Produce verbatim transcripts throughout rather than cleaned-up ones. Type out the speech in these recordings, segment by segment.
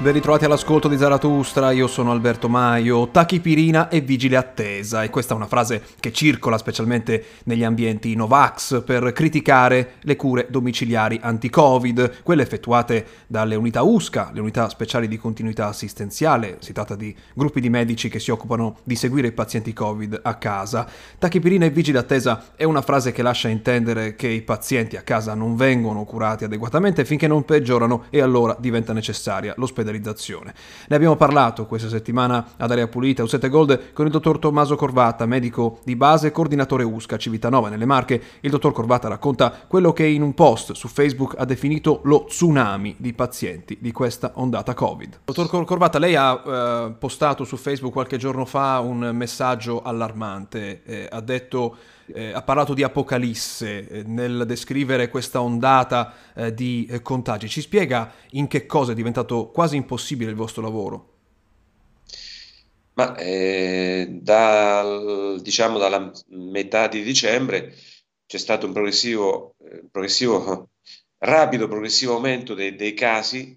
Ben ritrovati all'ascolto di Zaratustra, io sono Alberto Maio, tachipirina e vigile attesa, e questa è una frase che circola specialmente negli ambienti Novax per criticare le cure domiciliari anti-Covid, quelle effettuate dalle unità U S C A, le unità speciali di continuità assistenziale, si tratta di gruppi di medici che si occupano di seguire i pazienti Covid a casa. Tachipirina e vigile attesa è una frase che lascia intendere che i pazienti a casa non vengono curati adeguatamente finché non peggiorano e allora diventa necessaria l'ospedalizzazione. Ne abbiamo parlato questa settimana ad Area Pulita, U sette Gold, con il dottor Tommaso Corvatta, medico di base e coordinatore U S C A Civitanova nelle Marche. Il dottor Corvatta racconta quello che in un post su Facebook ha definito lo tsunami di pazienti di questa ondata Covid. Dottor Cor- Corvatta, lei ha eh, postato su Facebook qualche giorno fa un messaggio allarmante, eh, ha detto... Eh, ha parlato di apocalisse eh, nel descrivere questa ondata eh, di eh, contagi. Ci spiega in che cosa è diventato quasi impossibile il vostro lavoro? Ma eh, dal, diciamo dalla metà di dicembre c'è stato un progressivo, eh, progressivo rapido progressivo aumento de, dei casi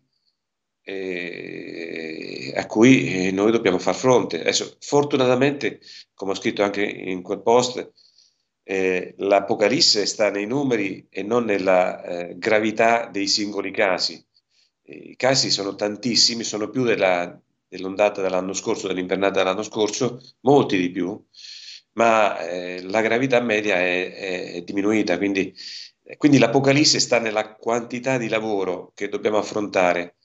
eh, a cui eh, noi dobbiamo far fronte. Adesso, fortunatamente, come ho scritto anche in quel post, Eh, l'apocalisse sta nei numeri e non nella eh, gravità dei singoli casi. Eh, i casi sono tantissimi, sono più della, dell'ondata dell'anno scorso, dell'invernata dell'anno scorso, molti di più, ma eh, la gravità media è, è diminuita, quindi, quindi l'apocalisse sta nella quantità di lavoro che dobbiamo affrontare.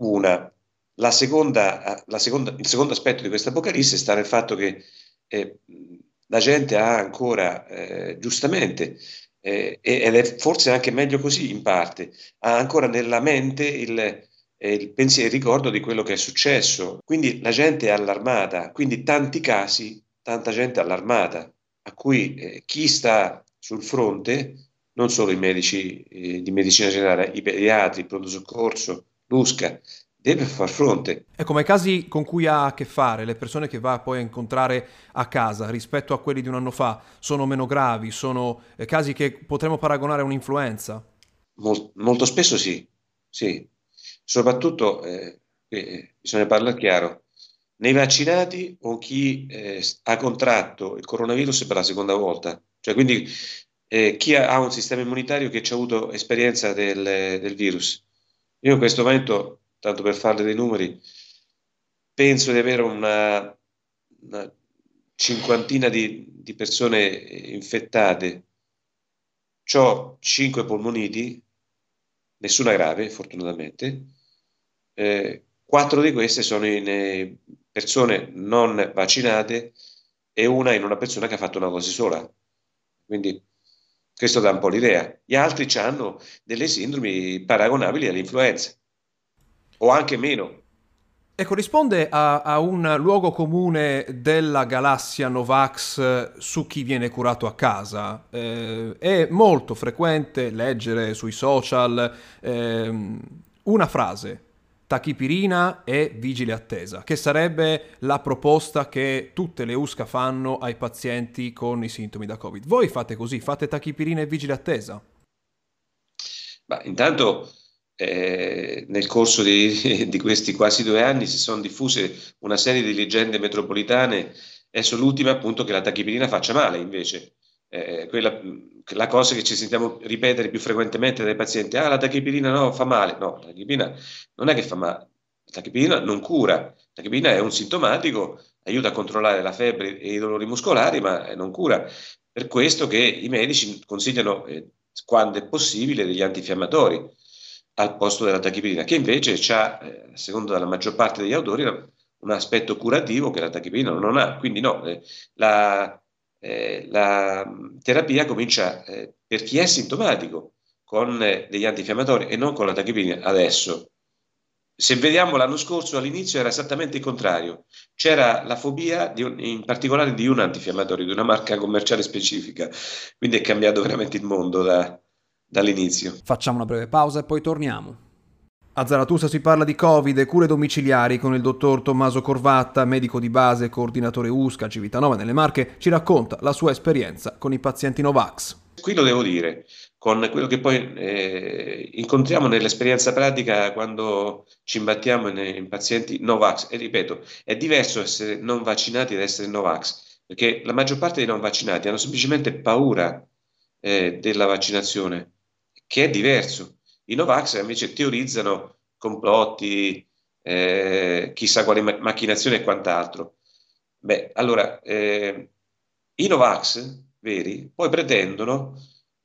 Una. La seconda, la seconda, il secondo aspetto di questa apocalisse sta nel fatto che eh, la gente ha ancora, eh, giustamente, eh, ed è forse anche meglio così in parte, ha ancora nella mente il, eh, il pensiero, il ricordo di quello che è successo. Quindi la gente è allarmata, quindi tanti casi, tanta gente allarmata, a cui eh, chi sta sul fronte, non solo i medici eh, di medicina generale, i pediatri, il pronto soccorso, l'U S C A, deve far fronte. E come casi con cui ha a che fare, le persone che va poi a incontrare a casa rispetto a quelli di un anno fa sono meno gravi, sono casi che potremmo paragonare a un'influenza? Mol- molto spesso sì, sì. Soprattutto, eh, eh, bisogna parlare chiaro, nei vaccinati o chi eh, ha contratto il coronavirus per la seconda volta, cioè quindi eh, chi ha, ha un sistema immunitario che ci ha avuto esperienza del, del virus. Io in questo momento, tanto per farle dei numeri, penso di avere una, una cinquantina di, di persone infettate. C'ho cinque polmoniti, nessuna grave fortunatamente, eh, quattro di queste sono in persone non vaccinate e una in una persona che ha fatto una dose sola. Quindi questo dà un po' l'idea. Gli altri hanno delle sindromi paragonabili all'influenza, o anche meno. E corrisponde a, a un luogo comune della galassia Novax su chi viene curato a casa. Eh, è molto frequente leggere sui social eh, una frase, tachipirina e vigile attesa, che sarebbe la proposta che tutte le U S C A fanno ai pazienti con i sintomi da Covid. Voi fate così, fate tachipirina e vigile attesa? Ma intanto... Eh, nel corso di, di questi quasi due anni si sono diffuse una serie di leggende metropolitane, adesso l'ultima appunto che la tachipirina faccia male invece, eh, quella, la cosa che ci sentiamo ripetere più frequentemente dai pazienti, ah la tachipirina no, fa male, no, la tachipirina non è che fa male, la tachipirina non cura, la tachipirina è un sintomatico, aiuta a controllare la febbre e i dolori muscolari ma non cura, per questo che i medici consigliano eh, quando è possibile degli antinfiammatori al posto della tachipirina, che invece ha, secondo la maggior parte degli autori, un aspetto curativo che la tachipirina non ha. Quindi no, la, eh, la terapia comincia eh, per chi è sintomatico, con eh, degli antinfiammatori e non con la tachipirina adesso. Se vediamo l'anno scorso, all'inizio era esattamente il contrario. C'era la fobia, di un, in particolare di un antinfiammatorio, di una marca commerciale specifica. Quindi è cambiato veramente il mondo da... dall'inizio. Facciamo una breve pausa e poi torniamo. A Zaratustra si parla di Covid e cure domiciliari con il dottor Tommaso Corvatta, medico di base e coordinatore U S C A Civitanova nelle Marche, ci racconta la sua esperienza con i pazienti Novax. Qui lo devo dire, con quello che poi eh, incontriamo nell'esperienza pratica quando ci imbattiamo in, in pazienti Novax. E ripeto, è diverso essere non vaccinati da essere Novax, perché la maggior parte dei non vaccinati hanno semplicemente paura eh, della vaccinazione, che è diverso. I Novax invece teorizzano complotti, eh, chissà quali ma- macchinazioni e quant'altro. Beh, allora, eh, i Novax veri poi pretendono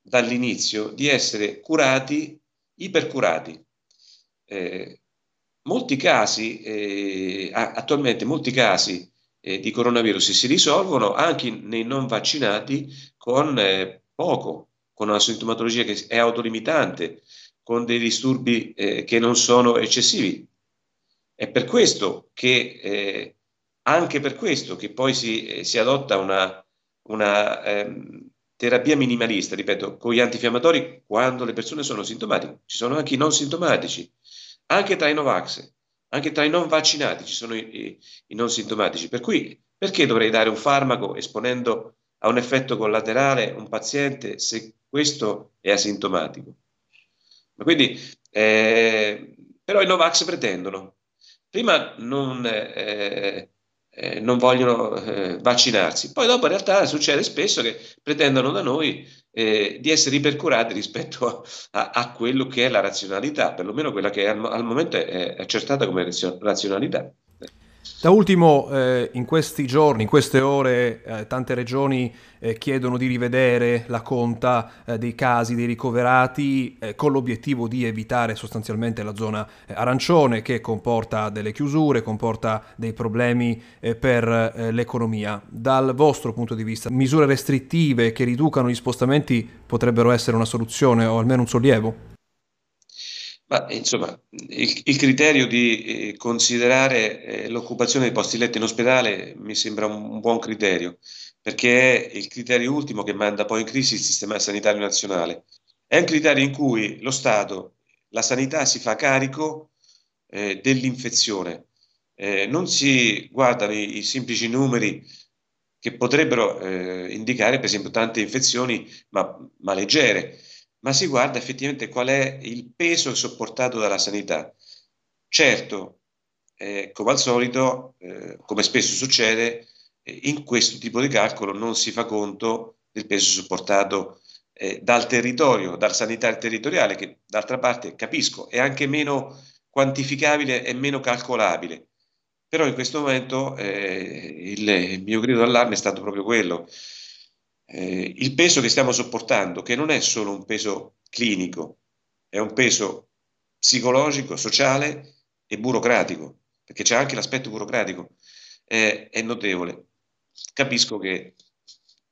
dall'inizio di essere curati, ipercurati. Eh, molti casi, eh, attualmente molti casi eh, di coronavirus si risolvono anche nei non vaccinati con eh, poco, con una sintomatologia che è autolimitante, con dei disturbi eh, che non sono eccessivi. È per questo che, eh, anche per questo, che poi si, eh, si adotta una... una ehm, terapia minimalista, ripeto, con gli antinfiammatori quando le persone sono sintomatiche. Ci sono anche i non sintomatici, anche tra i Novax, anche tra i non vaccinati ci sono i, i, i non sintomatici. Per cui, perché dovrei dare un farmaco esponendo a un effetto collaterale un paziente se questo è asintomatico? Ma quindi, eh, però i Novax pretendono. Prima non... Eh, Eh, non vogliono eh, vaccinarsi. Poi dopo in realtà succede spesso che pretendano da noi eh, di essere ipercurati rispetto a, a, a quello che è la razionalità, perlomeno quella che al, al momento è accertata come razionalità. Da ultimo, eh, in questi giorni, in queste ore, eh, tante regioni eh, chiedono di rivedere la conta eh, dei casi, dei ricoverati, eh, con l'obiettivo di evitare sostanzialmente la zona eh, arancione, che comporta delle chiusure, comporta dei problemi eh, per eh, l'economia. Dal vostro punto di vista, misure restrittive che riducano gli spostamenti potrebbero essere una soluzione o almeno un sollievo? Ma insomma, il, il criterio di eh, considerare eh, l'occupazione dei posti letto in ospedale mi sembra un, un buon criterio, perché è il criterio ultimo che manda poi in crisi il sistema sanitario nazionale. È un criterio in cui lo Stato, la sanità, si fa carico eh, dell'infezione. Eh, non si guardano i, i semplici numeri che potrebbero eh, indicare, per esempio, tante infezioni, ma, ma leggere. Ma si guarda effettivamente qual è il peso sopportato dalla sanità. Certo, eh, come al solito, eh, come spesso succede, eh, in questo tipo di calcolo non si fa conto del peso sopportato eh, dal territorio, dal sanitario territoriale, che d'altra parte, capisco, è anche meno quantificabile e meno calcolabile. Però in questo momento eh, il, il mio grido d'allarme è stato proprio quello. Eh, il peso che stiamo sopportando, che non è solo un peso clinico, è un peso psicologico, sociale e burocratico, perché c'è anche l'aspetto burocratico, eh, è notevole. Capisco che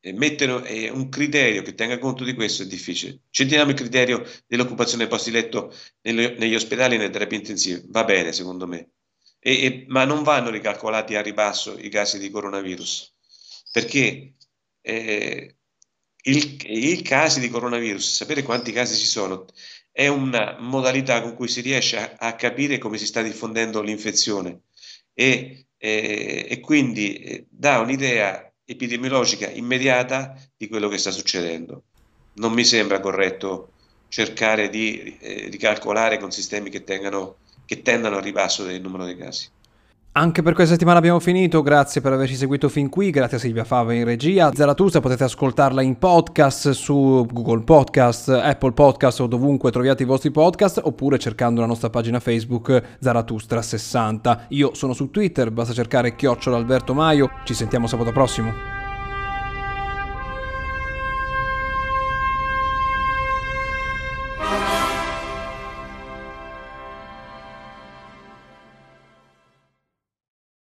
eh, mettere eh, un criterio che tenga conto di questo è difficile. Ci teniamo il criterio dell'occupazione dei posti letto nel, negli ospedali e nelle terapie intensive, va bene secondo me, e, e, ma non vanno ricalcolati a ribasso i casi di coronavirus, perché Eh, il, i casi di coronavirus, sapere quanti casi ci sono, è una modalità con cui si riesce a, a capire come si sta diffondendo l'infezione e, eh, e quindi eh, dà un'idea epidemiologica immediata di quello che sta succedendo. Non mi sembra corretto cercare di eh, ricalcolare con sistemi che, tengano, che tendano al ribasso del numero dei casi. Anche per questa settimana abbiamo finito, grazie per averci seguito fin qui, grazie a Silvia Fava in regia. Zaratustra potete ascoltarla in podcast su Google Podcast, Apple Podcast o dovunque troviate i vostri podcast, oppure cercando la nostra pagina Facebook Zaratustra sessanta. Io sono su Twitter, basta cercare chiocciola Alberto Maio, ci sentiamo sabato prossimo.